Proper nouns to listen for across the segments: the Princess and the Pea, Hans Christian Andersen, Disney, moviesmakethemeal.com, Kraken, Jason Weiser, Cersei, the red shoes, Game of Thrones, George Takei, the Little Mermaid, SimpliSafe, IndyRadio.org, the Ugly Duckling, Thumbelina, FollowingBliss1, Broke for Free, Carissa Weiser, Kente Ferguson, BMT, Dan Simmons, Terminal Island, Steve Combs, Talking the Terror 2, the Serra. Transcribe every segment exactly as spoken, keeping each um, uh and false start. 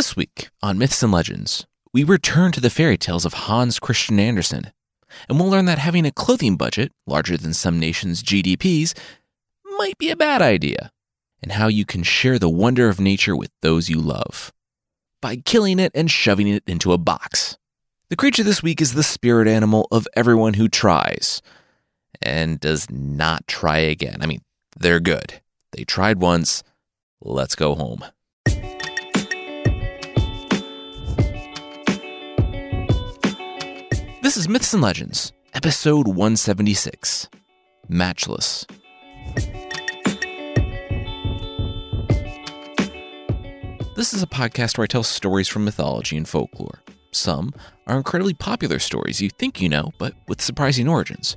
This week on Myths and Legends, we return to the fairy tales of Hans Christian Andersen, and we'll learn that having a clothing budget larger than some nations' G D Ps might be a bad idea, and how you can share the wonder of nature with those you love by killing it and shoving it into a box. The creature this week is the spirit animal of everyone who tries and does not try again. I mean, they're good. They tried once. Let's go home. This is Myths and Legends, episode one seventy-six, Matchless. This is a podcast where I tell stories from mythology and folklore. Some are incredibly popular stories you think you know, but with surprising origins.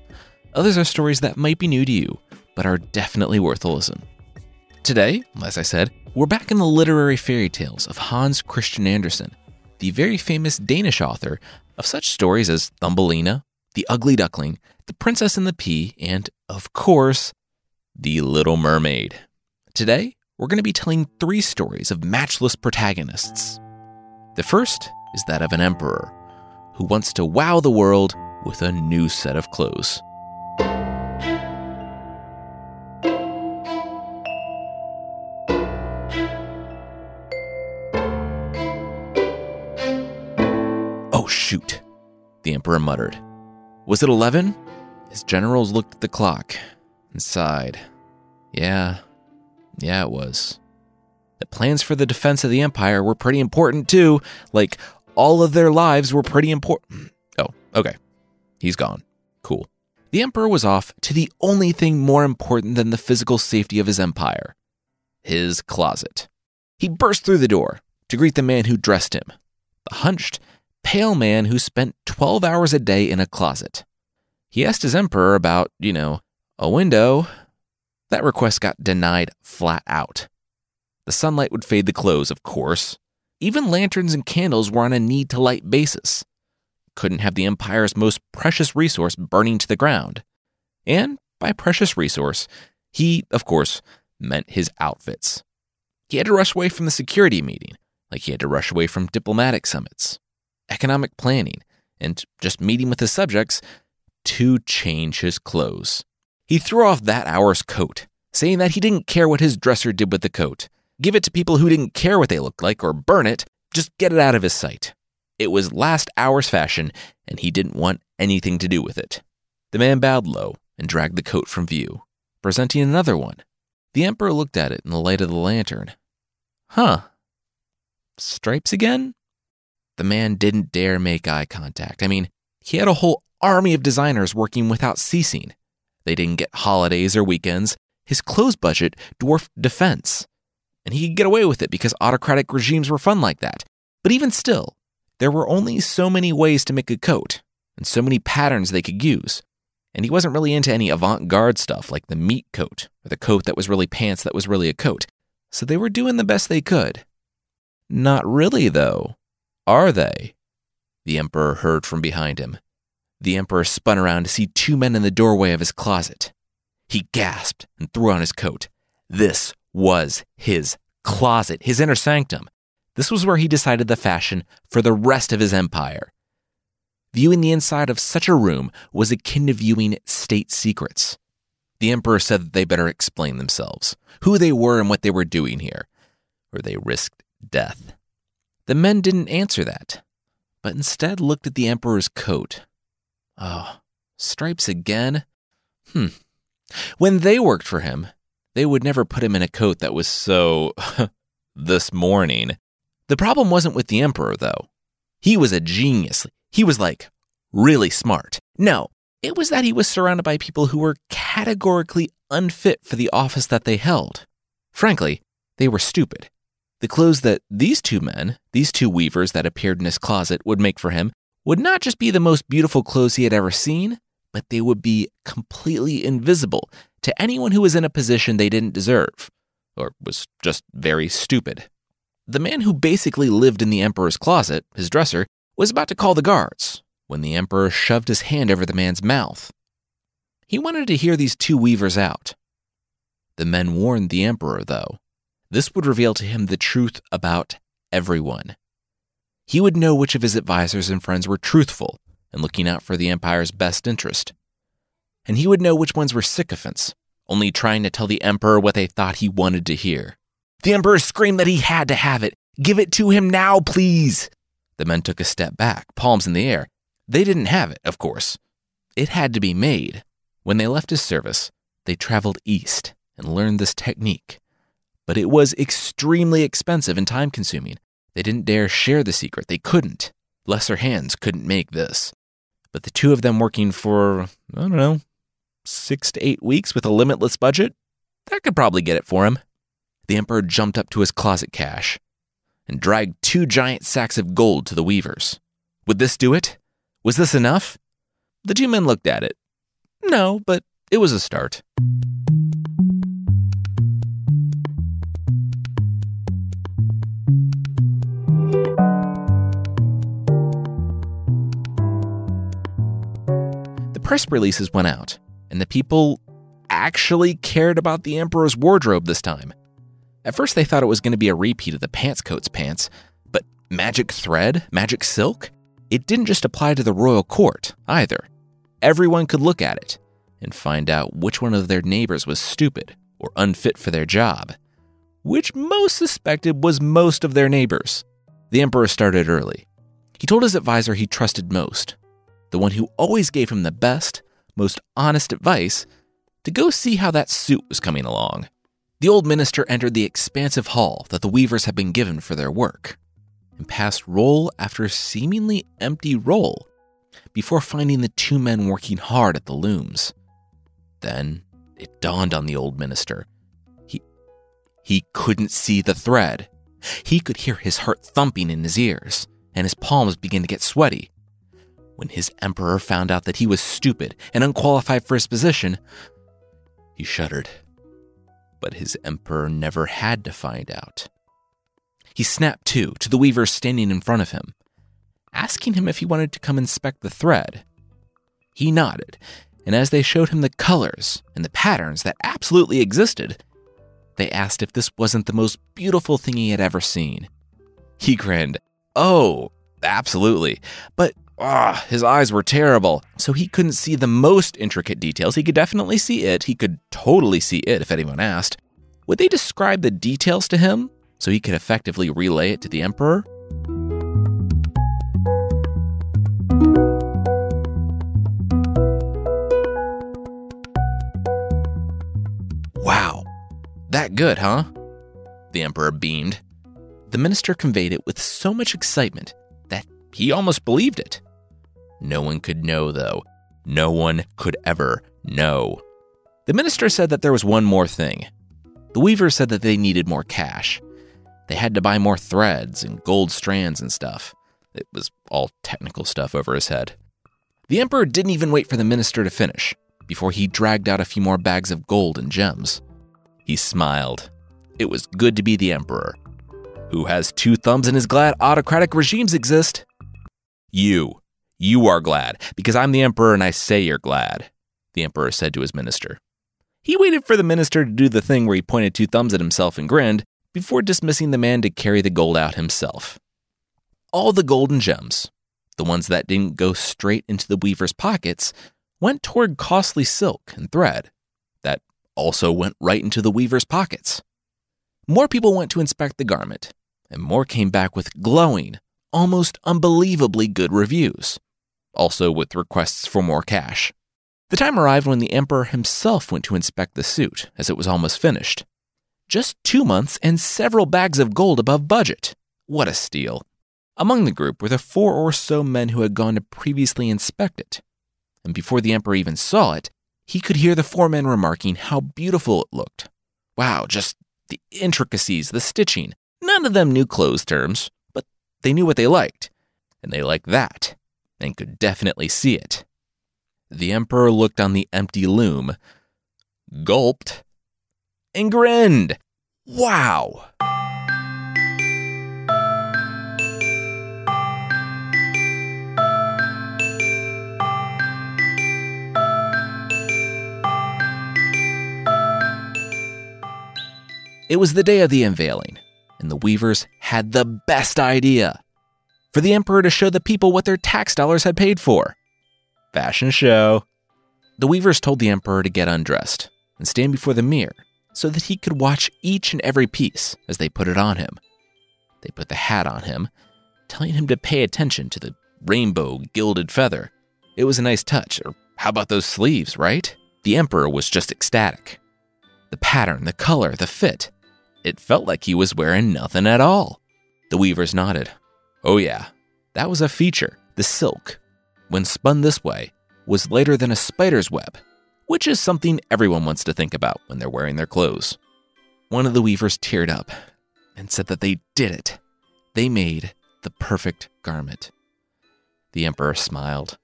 Others are stories that might be new to you, but are definitely worth a listen. Today, as I said, we're back in the literary fairy tales of Hans Christian Andersen, the very famous Danish author of such stories as Thumbelina, the Ugly Duckling, the Princess and the Pea, and, of course, the Little Mermaid. Today, we're going to be telling three stories of matchless protagonists. The first is that of an emperor who wants to wow the world with a new set of clothes. Oh, shoot, the emperor muttered. Was it eleven? His generals looked at the clock and sighed. Yeah, yeah, it was. The plans for the defense of the empire were pretty important, too. Like, all of their lives were pretty important. Oh, okay. He's gone. Cool. The emperor was off to the only thing more important than the physical safety of his empire, his closet. He burst through the door to greet the man who dressed him, the hunched, pale man who spent twelve hours a day in a closet. He asked his emperor about, you know, a window. That request got denied flat out. The sunlight would fade the clothes, of course. Even lanterns and candles were on a need-to-light basis. Couldn't have the empire's most precious resource burning to the ground. And by precious resource, he, of course, meant his outfits. He had to rush away from the security meeting, like he had to rush away from diplomatic summits, economic planning, and just meeting with his subjects to change his clothes. He threw off that hour's coat, saying that he didn't care what his dresser did with the coat. Give it to people who didn't care what they looked like or burn it, just get it out of his sight. It was last hour's fashion, and he didn't want anything to do with it. The man bowed low and dragged the coat from view, presenting another one. The emperor looked at it in the light of the lantern. Huh. Stripes again? The man didn't dare make eye contact. I mean, he had a whole army of designers working without ceasing. They didn't get holidays or weekends. His clothes budget dwarfed defense. And he could get away with it because autocratic regimes were fun like that. But even still, there were only so many ways to make a coat and so many patterns they could use. And he wasn't really into any avant-garde stuff like the meat coat or the coat that was really pants that was really a coat. So they were doing the best they could. Not really, though. Are they? The emperor heard from behind him. The emperor spun around to see two men in the doorway of his closet. He gasped and threw on his coat. This was his closet, his inner sanctum. This was where he decided the fashion for the rest of his empire. Viewing the inside of such a room was akin to viewing state secrets. The emperor said that they better explain themselves, who they were and what they were doing here, or they risked death. The men didn't answer that, but instead looked at the emperor's coat. Oh, stripes again? Hmm. When they worked for him, they would never put him in a coat that was so this morning. The problem wasn't with the emperor, though. He was a genius. He was, like, really smart. No, it was that he was surrounded by people who were categorically unfit for the office that they held. Frankly, they were stupid. The clothes that these two men, these two weavers that appeared in his closet would make for him, would not just be the most beautiful clothes he had ever seen, but they would be completely invisible to anyone who was in a position they didn't deserve, or was just very stupid. The man who basically lived in the emperor's closet, his dresser, was about to call the guards when the emperor shoved his hand over the man's mouth. He wanted to hear these two weavers out. The men warned the emperor, though. This would reveal to him the truth about everyone. He would know which of his advisors and friends were truthful and looking out for the Empire's best interest. And he would know which ones were sycophants, only trying to tell the Emperor what they thought he wanted to hear. The Emperor screamed that he had to have it. Give it to him now, please. The men took a step back, palms in the air. They didn't have it, of course. It had to be made. When they left his service, they traveled east and learned this technique. But it was extremely expensive and time-consuming. They didn't dare share the secret. They couldn't. Lesser hands couldn't make this. But the two of them working for, I don't know, six to eight weeks with a limitless budget? That could probably get it for him. The Emperor jumped up to his closet cache and dragged two giant sacks of gold to the weavers. Would this do it? Was this enough? The two men looked at it. No, but it was a start. The press releases went out, and the people actually cared about the Emperor's wardrobe this time. At first they thought it was going to be a repeat of the Pantscoat's pants, but magic thread, magic silk? It didn't just apply to the royal court, either. Everyone could look at it and find out which one of their neighbors was stupid or unfit for their job, which most suspected was most of their neighbors. The Emperor started early. He told his advisor he trusted most, the one who always gave him the best, most honest advice, to go see how that suit was coming along. The old minister entered the expansive hall that the weavers had been given for their work and passed roll after seemingly empty roll before finding the two men working hard at the looms. Then it dawned on the old minister. He, he couldn't see the thread. He could hear his heart thumping in his ears and his palms began to get sweaty. When his emperor found out that he was stupid and unqualified for his position, he shuddered. But his emperor never had to find out. He snapped to, to the weaver standing in front of him, asking him if he wanted to come inspect the thread. He nodded, and as they showed him the colors and the patterns that absolutely existed, they asked if this wasn't the most beautiful thing he had ever seen. He grinned. Oh, absolutely. But ah, his eyes were terrible, so he couldn't see the most intricate details. He could definitely see it. He could totally see it if anyone asked. Would they describe the details to him so he could effectively relay it to the Emperor? Wow, that good, huh? The Emperor beamed. The minister conveyed it with so much excitement that he almost believed it. No one could know, though. No one could ever know. The minister said that there was one more thing. The weavers said that they needed more cash. They had to buy more threads and gold strands and stuff. It was all technical stuff over his head. The Emperor didn't even wait for the minister to finish before he dragged out a few more bags of gold and gems. He smiled. It was good to be the Emperor, who has two thumbs and is glad autocratic regimes exist. You. You are glad, because I'm the Emperor and I say you're glad, the Emperor said to his minister. He waited for the minister to do the thing where he pointed two thumbs at himself and grinned before dismissing the man to carry the gold out himself. All the golden gems, the ones that didn't go straight into the weaver's pockets, went toward costly silk and thread that also went right into the weaver's pockets. More people went to inspect the garment, and more came back with glowing, almost unbelievably good reviews, also with requests for more cash. The time arrived when the Emperor himself went to inspect the suit, as it was almost finished. Just two months and several bags of gold above budget. What a steal. Among the group were the four or so men who had gone to previously inspect it. And before the Emperor even saw it, he could hear the four men remarking how beautiful it looked. Wow, just the intricacies, the stitching. None of them knew clothes terms, but they knew what they liked. And they liked that, and could definitely see it. The Emperor looked on the empty loom, gulped, and grinned. Wow! It was the day of the unveiling, and the weavers had the best idea: for the emperor to show the people what their tax dollars had paid for. Fashion show. The weavers told the emperor to get undressed and stand before the mirror so that he could watch each and every piece as they put it on him. They put the hat on him, telling him to pay attention to the rainbow gilded feather. It was a nice touch. Or how about those sleeves, right? The emperor was just ecstatic. The pattern, the color, the fit. It felt like he was wearing nothing at all. The weavers nodded. Oh yeah, that was a feature. The silk, when spun this way, was lighter than a spider's web, which is something everyone wants to think about when they're wearing their clothes. One of the weavers teared up and said that they did it. They made the perfect garment. The emperor smiled.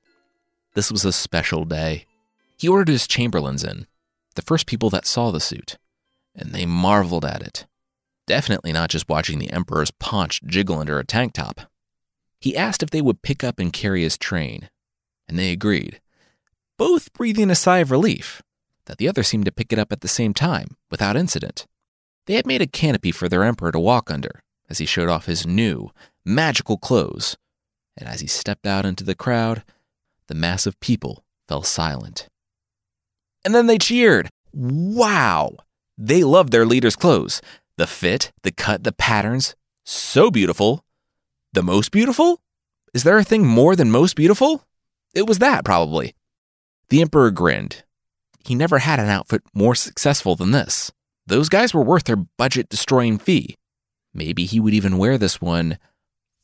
This was a special day. He ordered his chamberlains in, the first people that saw the suit, and they marveled at it. Definitely not just watching the emperor's paunch jiggle under a tank top. He asked if they would pick up and carry his train, and they agreed, both breathing a sigh of relief that the other seemed to pick it up at the same time, without incident. They had made a canopy for their emperor to walk under as he showed off his new, magical clothes, and as he stepped out into the crowd, the mass of people fell silent. And then they cheered. Wow! They loved their leader's clothes. The fit, the cut, the patterns. So beautiful. The most beautiful? Is there a thing more than most beautiful? It was that, probably. The emperor grinned. He never had an outfit more successful than this. Those guys were worth their budget-destroying fee. Maybe he would even wear this one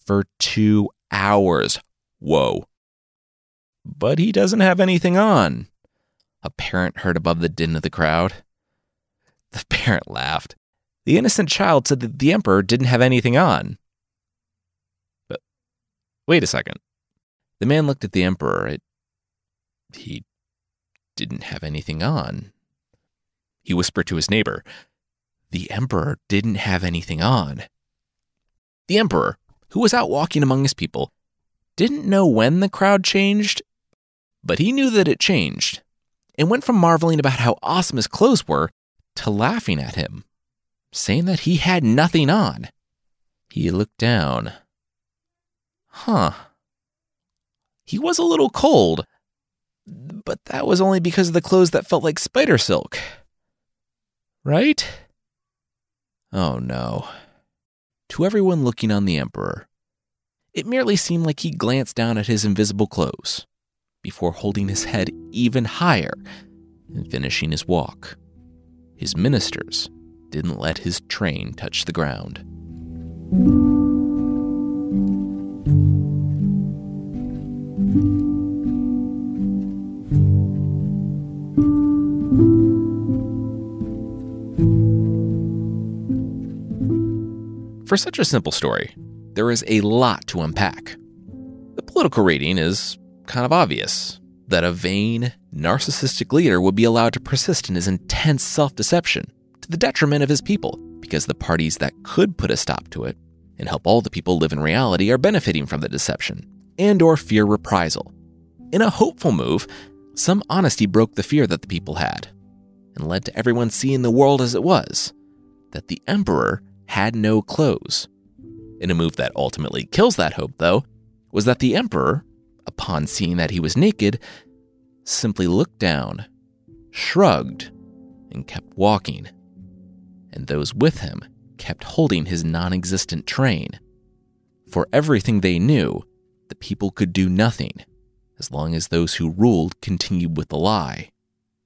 for two hours. Whoa. But he doesn't have anything on. A parent heard above the din of the crowd. The parent laughed. The innocent child said that the emperor didn't have anything on. But wait a second. The man looked at the emperor. It, he didn't have anything on. He whispered to his neighbor, the emperor didn't have anything on. The emperor, who was out walking among his people, didn't know when the crowd changed, but he knew that it changed. It went from marveling about how awesome his clothes were to laughing at him, saying that he had nothing on. He looked down. Huh. He was a little cold, but that was only because of the clothes that felt like spider silk. Right? Oh no. To everyone looking on the emperor, it merely seemed like he glanced down at his invisible clothes before holding his head even higher and finishing his walk. His ministers didn't let his train touch the ground. For such a simple story, there is a lot to unpack. The political reading is kind of obvious, that a vain, narcissistic leader would be allowed to persist in his intense self-deception to the detriment of his people, because the parties that could put a stop to it and help all the people live in reality are benefiting from the deception and or fear reprisal. In a hopeful move, some honesty broke the fear that the people had and led to everyone seeing the world as it was, that the emperor had no clothes. In a move that ultimately kills that hope, though, was that the emperor, upon seeing that he was naked, simply looked down, shrugged, and kept walking. And those with him kept holding his non-existent train. For everything they knew, the people could do nothing, as long as those who ruled continued with the lie.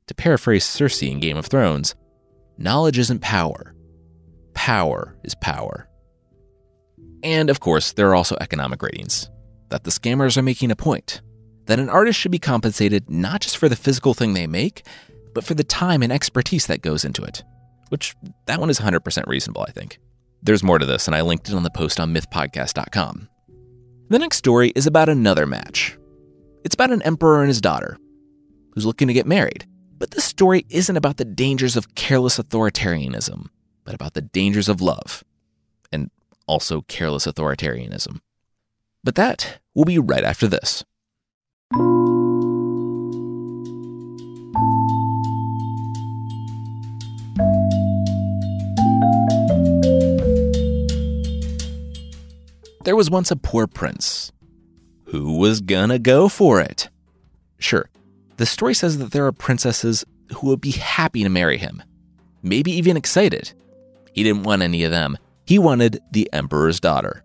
To paraphrase Cersei in Game of Thrones, knowledge isn't power. Power is power. And of course, there are also economic ratings, that the scammers are making a point, that an artist should be compensated not just for the physical thing they make, but for the time and expertise that goes into it, which that one is one hundred percent reasonable, I think. There's more to this, and I linked it on the post on myth podcast dot com. The next story is about another match. It's about an emperor and his daughter, who's looking to get married. But this story isn't about the dangers of careless authoritarianism, but about the dangers of love, and also careless authoritarianism. But that will be right after this. There was once a poor prince. Who was gonna go for it? Sure, the story says that there are princesses who would be happy to marry him, maybe even excited. He didn't want any of them. He wanted the emperor's daughter.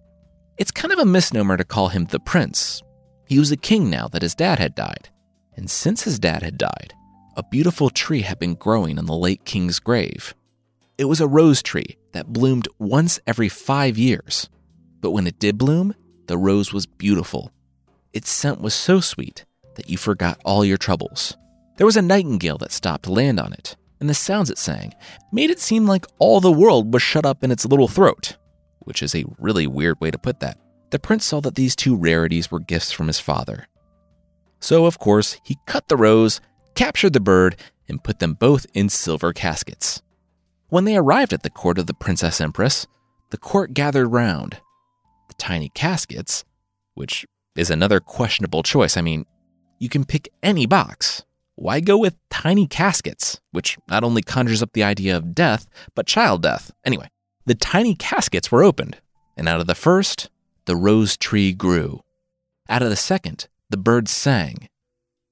It's kind of a misnomer to call him the prince. He was a king now that his dad had died. And since his dad had died, a beautiful tree had been growing on the late king's grave. It was a rose tree that bloomed once every five years. But when it did bloom, the rose was beautiful. Its scent was so sweet that you forgot all your troubles. There was a nightingale that stopped to land on it, and the sounds it sang made it seem like all the world was shut up in its little throat, which is a really weird way to put that. The prince saw that these two rarities were gifts from his father. So, of course, he cut the rose, captured the bird, and put them both in silver caskets. When they arrived at the court of the Princess Empress, the court gathered round. The tiny caskets, which is another questionable choice. I mean, you can pick any box. Why go with tiny caskets, which not only conjures up the idea of death, but child death? Anyway, the tiny caskets were opened, and out of the first, the rose tree grew. Out of the second, the birds sang,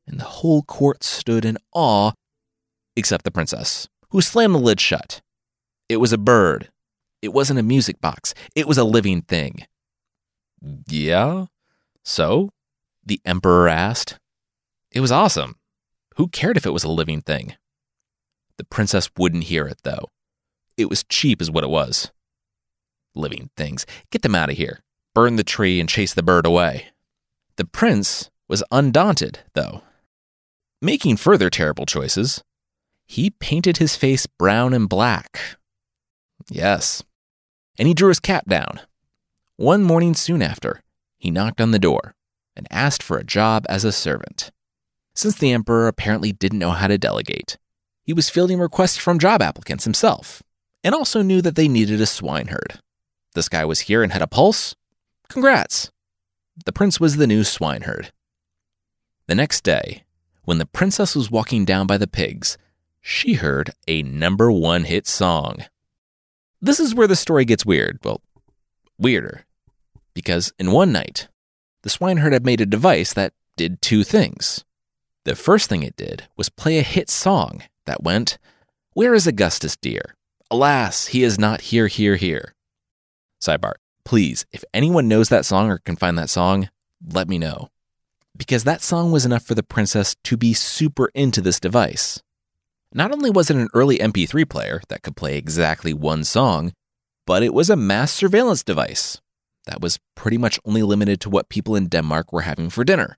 and the whole court stood in awe, except the princess, who slammed the lid shut. It was a bird. It wasn't a music box. It was a living thing. Yeah? So? The emperor asked. It was awesome. Who cared if it was a living thing? The princess wouldn't hear it, though. It was cheap is what it was. Living things. Get them out of here. Burn the tree and chase the bird away. The prince was undaunted, though. Making further terrible choices, he painted his face brown and black. Yes. And he drew his cap down. One morning soon after, he knocked on the door and asked for a job as a servant. Since the emperor apparently didn't know how to delegate, he was fielding requests from job applicants himself, and also knew that they needed a swineherd. This guy was here and had a pulse. Congrats! The prince was the new swineherd. The next day, when the princess was walking down by the pigs, she heard a number one hit song. This is where the story gets weird. Well, weirder. Because in one night, the swineherd had made a device that did two things. The first thing it did was play a hit song that went, "Where is Augustus, dear? Alas, he is not here, here, here." Sidebar. Please, if anyone knows that song or can find that song, let me know. Because that song was enough for the princess to be super into this device. Not only was it an early M P three player that could play exactly one song, but it was a mass surveillance device that was pretty much only limited to what people in Denmark were having for dinner.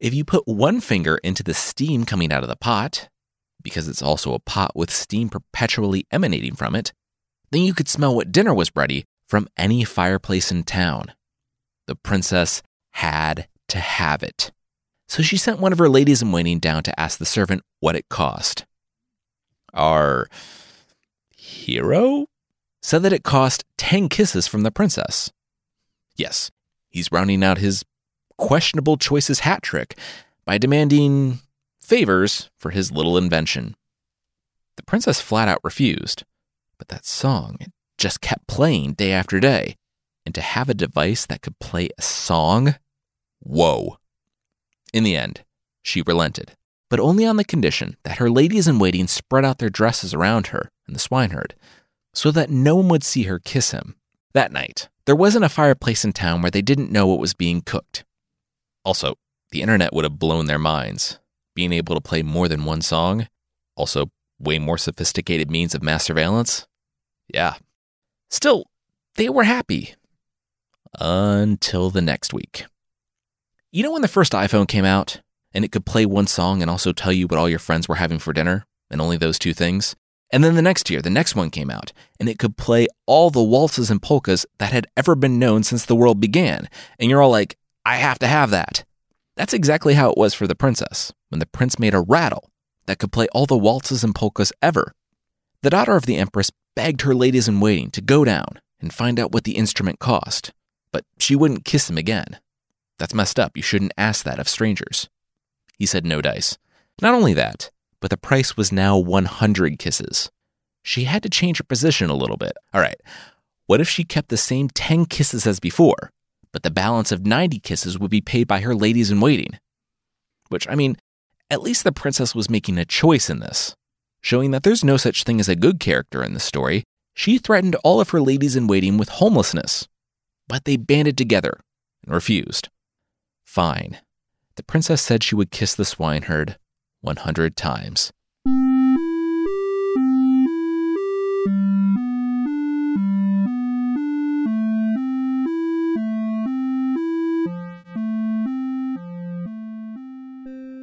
If you put one finger into the steam coming out of the pot, because it's also a pot with steam perpetually emanating from it, then you could smell what dinner was ready from any fireplace in town. The princess had to have it. So she sent one of her ladies in waiting down to ask the servant what it cost. Our hero said that it cost ten kisses from the princess. Yes, he's rounding out his questionable choices hat trick by demanding favors for his little invention. The princess flat out refused, but that song just kept playing day after day. And to have a device that could play a song? Whoa. In the end, she relented, but only on the condition that her ladies-in-waiting spread out their dresses around her and the swineherd so that no one would see her kiss him. That night, there wasn't a fireplace in town where they didn't know what was being cooked. Also, the internet would have blown their minds. Being able to play more than one song, also way more sophisticated means of mass surveillance. Yeah. Still, they were happy. Until the next week. You know when the first iPhone came out, and it could play one song and also tell you what all your friends were having for dinner, and only those two things? And then the next year, the next one came out, and it could play all the waltzes and polkas that had ever been known since the world began. And you're all like, I have to have that. That's exactly how it was for the princess, when the prince made a rattle that could play all the waltzes and polkas ever. The daughter of the empress begged her ladies-in-waiting to go down and find out what the instrument cost, but she wouldn't kiss him again. That's messed up. You shouldn't ask that of strangers. He said no dice. Not only that, but the price was now one hundred kisses. She had to change her position a little bit. All right, what if she kept the same ten kisses as before, but the balance of ninety kisses would be paid by her ladies-in-waiting. Which, I mean, at least the princess was making a choice in this, showing that there's no such thing as a good character in this story. She threatened all of her ladies-in-waiting with homelessness, but they banded together and refused. Fine. The princess said she would kiss the swineherd one hundred times.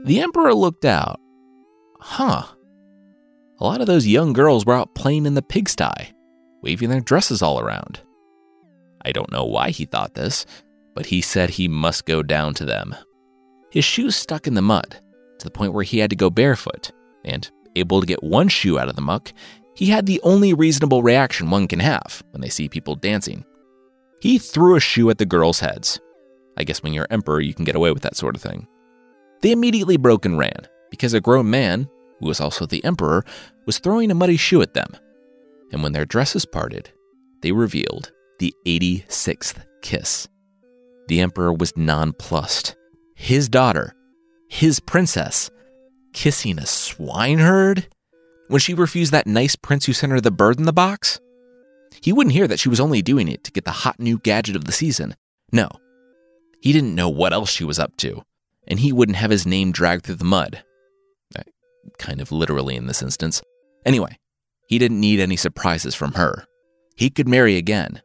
The emperor looked out. Huh. A lot of those young girls were out playing in the pigsty, waving their dresses all around. I don't know why he thought this, but he said he must go down to them. His shoes stuck in the mud, to the point where he had to go barefoot, and able to get one shoe out of the muck, he had the only reasonable reaction one can have when they see people dancing. He threw a shoe at the girls' heads. I guess when you're emperor, you can get away with that sort of thing. They immediately broke and ran, because a grown man, who was also the emperor, was throwing a muddy shoe at them. And when their dresses parted, they revealed the eighty-sixth kiss. The emperor was nonplussed. His daughter, his princess, kissing a swineherd? When she refused that nice prince who sent her the bird in the box? He wouldn't hear that she was only doing it to get the hot new gadget of the season. No, he didn't know what else she was up to, and he wouldn't have his name dragged through the mud. Kind of literally in this instance. Anyway, he didn't need any surprises from her. He could marry again.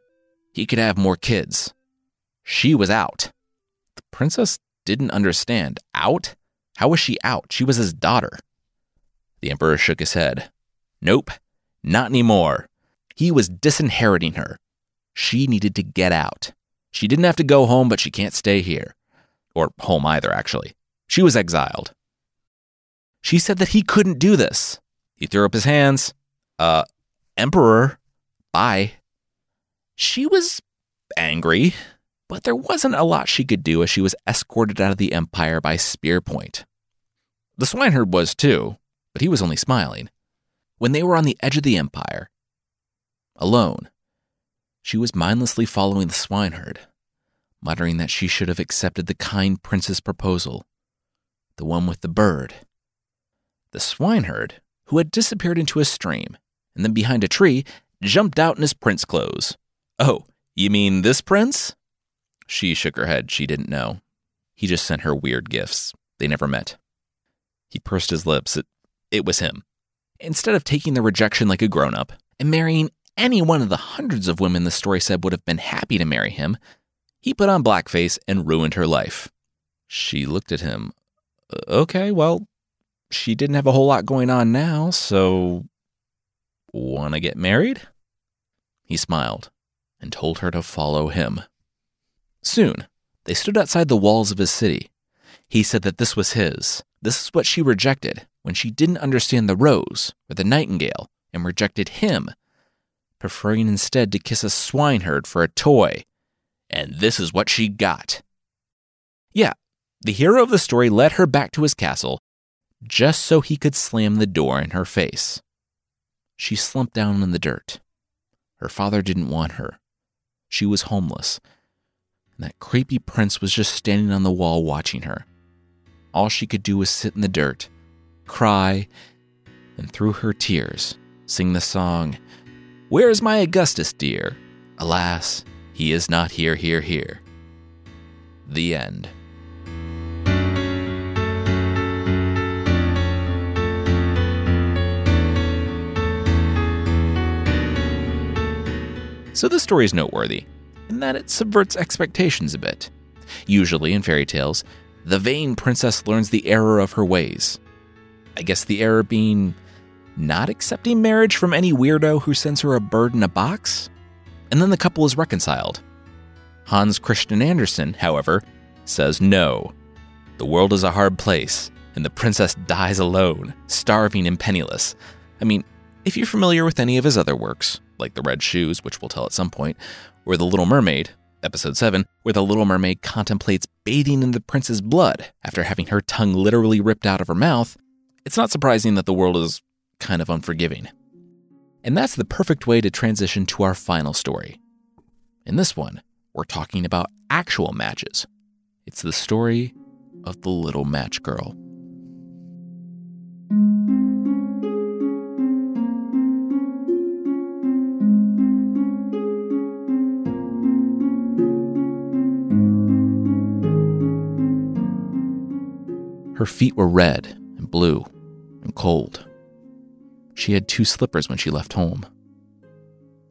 He could have more kids. She was out. The princess didn't understand. Out? How was she out? She was his daughter. The emperor shook his head. Nope, not anymore. He was disinheriting her. She needed to get out. She didn't have to go home, but she can't stay here. Or home either, actually. She was exiled. She said that he couldn't do this. He threw up his hands. Uh, Emperor, bye. She was angry, but there wasn't a lot she could do as she was escorted out of the empire by spear point. The swineherd was too, but he was only smiling. When they were on the edge of the empire, alone, she was mindlessly following the swineherd, muttering that she should have accepted the kind prince's proposal, the one with the bird. The swineherd, who had disappeared into a stream and then behind a tree, jumped out in his prince clothes. Oh, you mean this prince? She shook her head. She didn't know. He just sent her weird gifts. They never met. He pursed his lips. It, it was him. Instead of taking the rejection like a grown-up and marrying any one of the hundreds of women the story said would have been happy to marry him, he put on blackface and ruined her life. She looked at him. Okay, well... she didn't have a whole lot going on now, so... want to get married? He smiled and told her to follow him. Soon, they stood outside the walls of his city. He said that this was his. This is what she rejected when she didn't understand the rose or the nightingale and rejected him, preferring instead to kiss a swineherd for a toy. And this is what she got. Yeah, the hero of the story led her back to his castle just so he could slam the door in her face. She slumped down in the dirt. Her father didn't want her. She was homeless. And that creepy prince was just standing on the wall watching her. All she could do was sit in the dirt, cry, and through her tears, sing the song, "Where's my Augustus, dear? Alas, he is not here, here, here." The end. So this story is noteworthy in that it subverts expectations a bit. Usually in fairy tales, the vain princess learns the error of her ways. I guess the error being not accepting marriage from any weirdo who sends her a bird in a box? And then the couple is reconciled. Hans Christian Andersen, however, says no. The world is a hard place, and the princess dies alone, starving and penniless. I mean, if you're familiar with any of his other works, like The Red Shoes, which we'll tell at some point, or The Little Mermaid, episode seven, where the Little Mermaid contemplates bathing in the prince's blood after having her tongue literally ripped out of her mouth, it's not surprising that the world is kind of unforgiving. And that's the perfect way to transition to our final story. In this one, we're talking about actual matches. It's the story of the little match girl. Her feet were red and blue and cold. She had two slippers when she left home.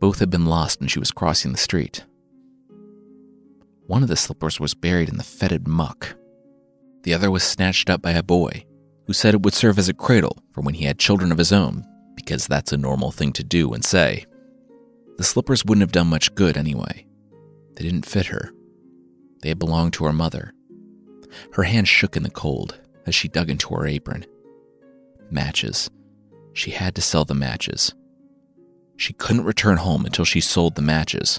Both had been lost when she was crossing the street. One of the slippers was buried in the fetid muck. The other was snatched up by a boy who said it would serve as a cradle for when he had children of his own, because that's a normal thing to do and say. The slippers wouldn't have done much good anyway. They didn't fit her. They had belonged to her mother. Her hand shook in the cold as she dug into her apron. Matches. She had to sell the matches. She couldn't return home until she sold the matches,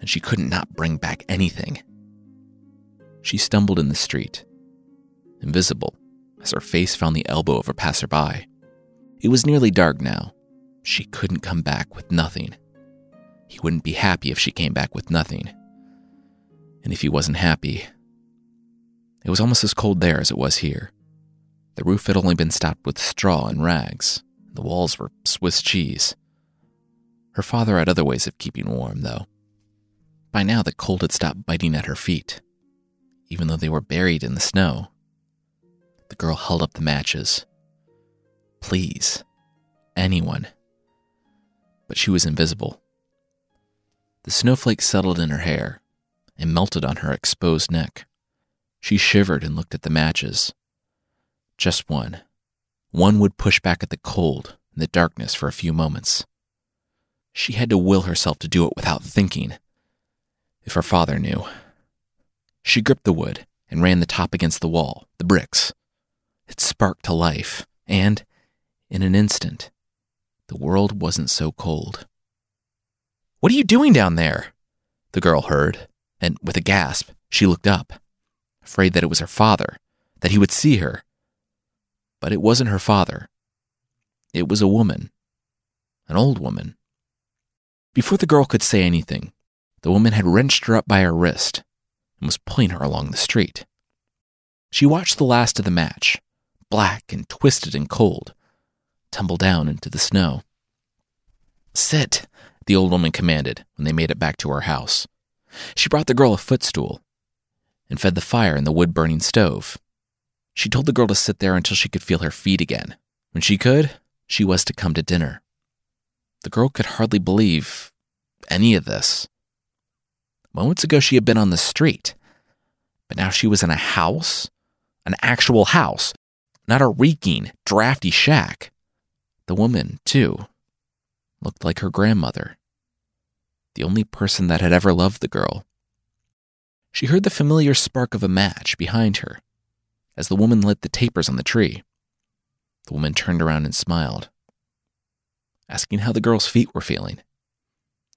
and she couldn't not bring back anything. She stumbled in the street, invisible, as her face found the elbow of a passerby. It was nearly dark now. She couldn't come back with nothing. He wouldn't be happy if she came back with nothing. And if he wasn't happy... It was almost as cold there as it was here. The roof had only been stopped with straw and rags. The walls were Swiss cheese. Her father had other ways of keeping warm, though. By now, the cold had stopped biting at her feet, even though they were buried in the snow. The girl held up the matches. Please, anyone. But she was invisible. The snowflakes settled in her hair and melted on her exposed neck. She shivered and looked at the matches. Just one. One would push back at the cold and the darkness for a few moments. She had to will herself to do it without thinking. If her father knew. She gripped the wood and ran the top against the wall, the bricks. It sparked to life, and, in an instant, the world wasn't so cold. "What are you doing down there?" the girl heard, and with a gasp, she looked up, afraid that it was her father, that he would see her. But it wasn't her father. It was a woman, an old woman. Before the girl could say anything, the woman had wrenched her up by her wrist and was pulling her along the street. She watched the last of the match, black and twisted and cold, tumble down into the snow. "Sit," the old woman commanded when they made it back to her house. She brought the girl a footstool and fed the fire in the wood-burning stove. She told the girl to sit there until she could feel her feet again. When she could, she was to come to dinner. The girl could hardly believe any of this. Moments ago, she had been on the street, but now she was in a house, an actual house, not a reeking, drafty shack. The woman, too, looked like her grandmother, the only person that had ever loved the girl. She heard the familiar spark of a match behind her as the woman lit the tapers on the tree. The woman turned around and smiled, asking how the girl's feet were feeling.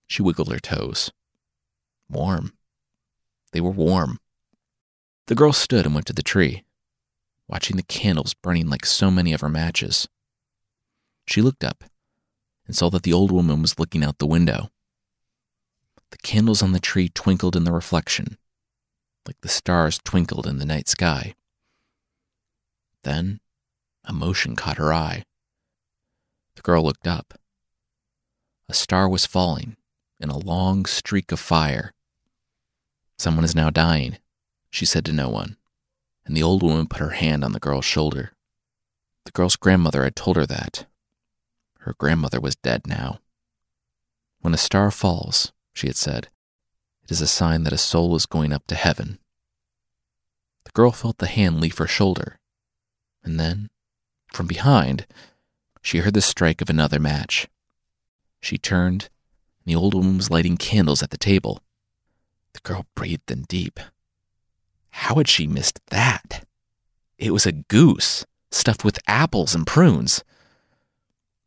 She wiggled her toes. Warm. They were warm. The girl stood and went to the tree, watching the candles burning like so many of her matches. She looked up and saw that the old woman was looking out the window. The candles on the tree twinkled in the reflection, like the stars twinkled in the night sky. Then, a motion caught her eye. The girl looked up. A star was falling in a long streak of fire. "Someone is now dying," she said to no one, and the old woman put her hand on the girl's shoulder. The girl's grandmother had told her that. Her grandmother was dead now. "When a star falls," she had said, "it is a sign that a soul is going up to heaven." The girl felt the hand leave her shoulder, and then, from behind, she heard the strike of another match. She turned, and the old woman was lighting candles at the table. The girl breathed in deep. How had she missed that? It was a goose, stuffed with apples and prunes.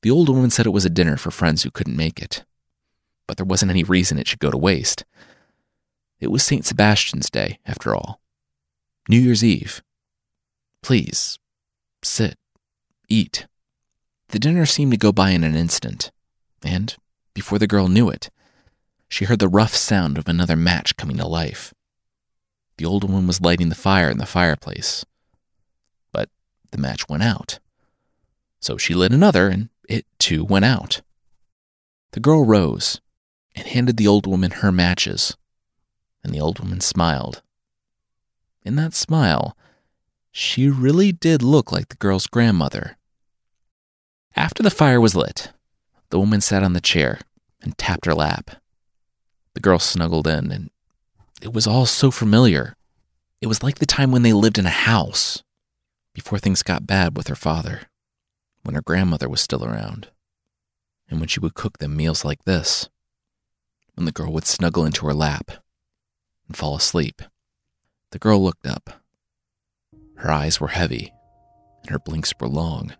The old woman said it was a dinner for friends who couldn't make it, but there wasn't any reason it should go to waste. It was Saint Sebastian's Day, after all. New Year's Eve. Please, sit, eat. The dinner seemed to go by in an instant, and, before the girl knew it, she heard the rough sound of another match coming to life. The old woman was lighting the fire in the fireplace. But the match went out. So she lit another, and it too went out. The girl rose and handed the old woman her matches, and the old woman smiled. In that smile, she really did look like the girl's grandmother. After the fire was lit, the woman sat on the chair and tapped her lap. The girl snuggled in, and it was all so familiar. It was like the time when they lived in a house, before things got bad with her father, when her grandmother was still around, and when she would cook them meals like this, when the girl would snuggle into her lap and fall asleep. The girl looked up. Her eyes were heavy, and her blinks were long.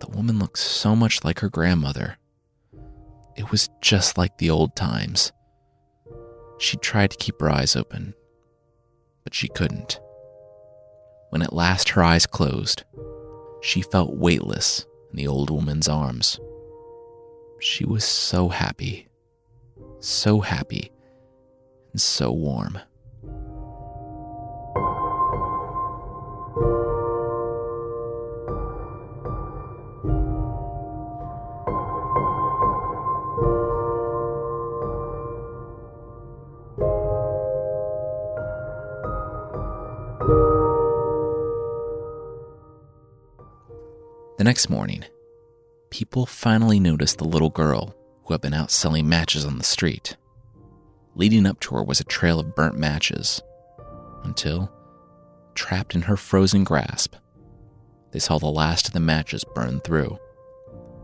The woman looked so much like her grandmother. It was just like the old times. She tried to keep her eyes open, but she couldn't. When at last her eyes closed, she felt weightless in the old woman's arms. She was so happy, so happy, and so warm. The next morning, people finally noticed the little girl who had been out selling matches on the street. Leading up to her was a trail of burnt matches, until, trapped in her frozen grasp, they saw the last of the matches burn through.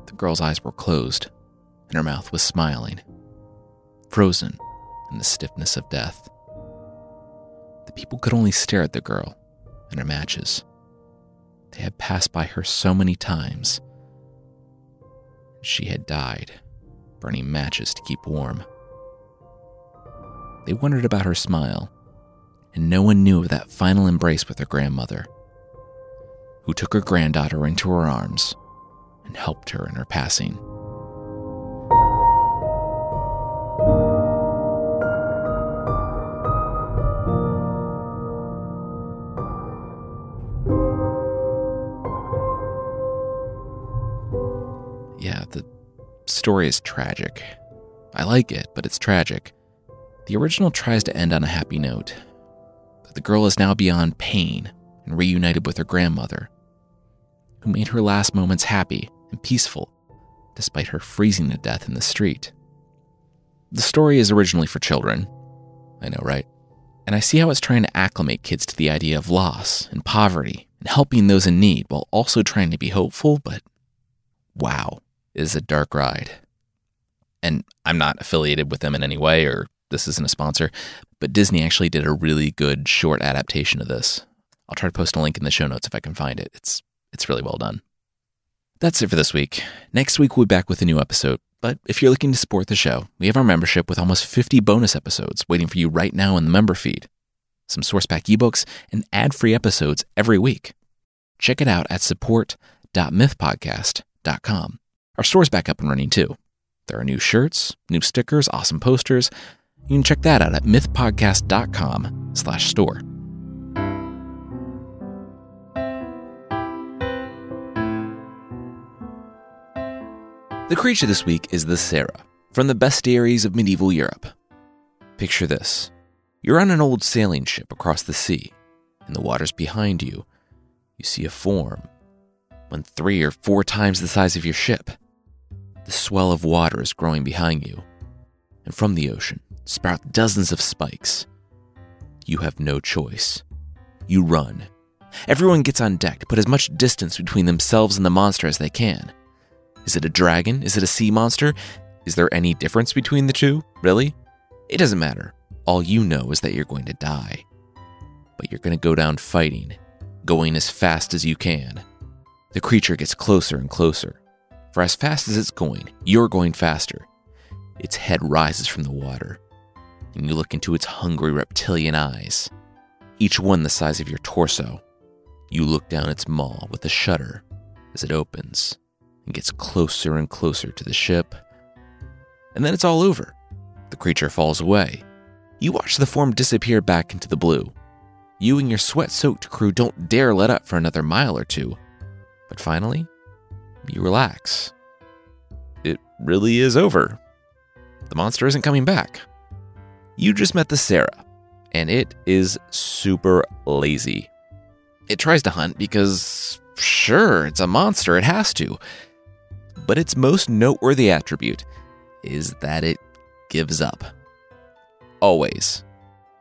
The girl's eyes were closed, and her mouth was smiling, frozen in the stiffness of death. The people could only stare at the girl and her matches. They had passed by her so many times. She had died, burning matches to keep warm. They wondered about her smile, and no one knew of that final embrace with her grandmother, who took her granddaughter into her arms and helped her in her passing. The story is tragic. I like it, but it's tragic. The original tries to end on a happy note, but the girl is now beyond pain and reunited with her grandmother, who made her last moments happy and peaceful, despite her freezing to death in the street. The story is originally for children. I know, right? And I see how it's trying to acclimate kids to the idea of loss and poverty and helping those in need while also trying to be hopeful, but wow. Is a dark ride. And I'm not affiliated with them in any way, or this isn't a sponsor, but Disney actually did a really good short adaptation of this. I'll try to post a link in the show notes if I can find it. It's it's really well done. That's it for this week. Next week, we'll be back with a new episode, but if you're looking to support the show, we have our membership with almost fifty bonus episodes waiting for you right now in the member feed, some Sourceback ebooks, and ad-free episodes every week. Check it out at support dot myth podcast dot com. Our store's back up and running, too. There are new shirts, new stickers, awesome posters. You can check that out at mythpodcast.com slash store. The creature this week is the Serra, from the bestiaries of medieval Europe. Picture this. You're on an old sailing ship across the sea. In the waters behind you, you see a form, when three or four times the size of your ship. The swell of water is growing behind you, and from the ocean sprout dozens of spikes. You have no choice. You run. Everyone gets on deck to put as much distance between themselves and the monster as they can. Is it a dragon? Is it a sea monster? Is there any difference between the two, really? It doesn't matter. All you know is that you're going to die. But you're going to go down fighting, going as fast as you can. The creature gets closer and closer, for as fast as it's going, you're going faster. Its head rises from the water, and you look into its hungry reptilian eyes, each one the size of your torso. You look down its maw with a shudder as it opens and gets closer and closer to the ship. And then it's all over. The creature falls away, You watch the form disappear back into the blue. You and your sweat-soaked crew don't dare let up for another mile or two. But finally, you relax. It really is over. The monster isn't coming back. You just met the Serra, and it is super lazy. It tries to hunt because, sure, it's a monster, it has to. But its most noteworthy attribute is that it gives up. Always.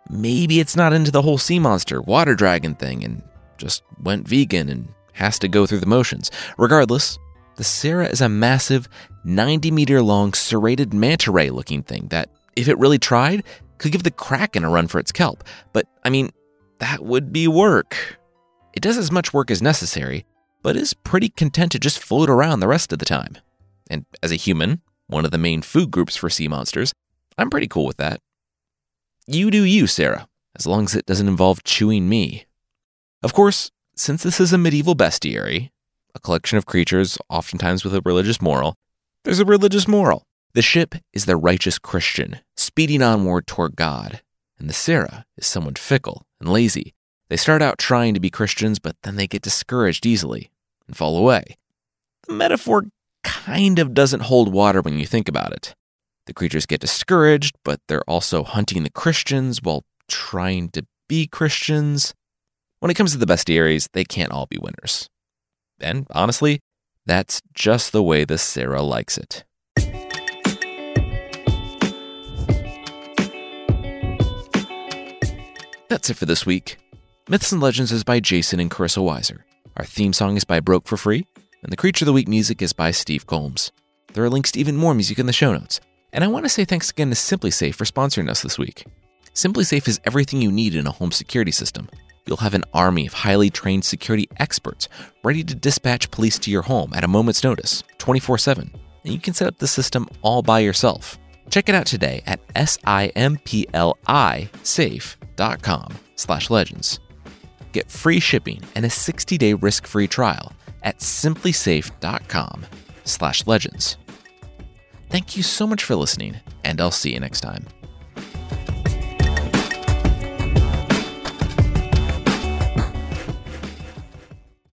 Maybe it's not into the whole sea monster, water dragon thing and just went vegan and has to go through the motions. Regardless, the Serra is a massive, ninety-meter-long, serrated manta ray-looking thing that, if it really tried, could give the Kraken a run for its kelp. But, I mean, that would be work. It does as much work as necessary, but is pretty content to just float around the rest of the time. And as a human, one of the main food groups for sea monsters, I'm pretty cool with that. You do you, Serra, as long as it doesn't involve chewing me. Of course, since this is a medieval bestiary, a collection of creatures, oftentimes with a religious moral, there's a religious moral. The ship is the righteous Christian, speeding onward toward God, and the Serra is someone fickle and lazy. They start out trying to be Christians, but then they get discouraged easily and fall away. The metaphor kind of doesn't hold water when you think about it. The creatures get discouraged, but they're also hunting the Christians while trying to be Christians. When it comes to the bestiaries, they can't all be winners. And honestly, that's just the way the Serra likes it. That's it for this week. Myths and Legends is by Jason and Carissa Weiser. Our theme song is by Broke for Free, and the Creature of the Week music is by Steve Combs. There are links to even more music in the show notes. And I want to say thanks again to SimpliSafe for sponsoring us this week. SimpliSafe is everything you need in a home security system. You'll have an army of highly trained security experts ready to dispatch police to your home at a moment's notice, twenty-four seven. And you can set up the system all by yourself. Check it out today at simpli safe dot com slash legends. Get free shipping and a sixty-day risk-free trial at simpli safe dot com slash legends. Thank you so much for listening, and I'll see you next time.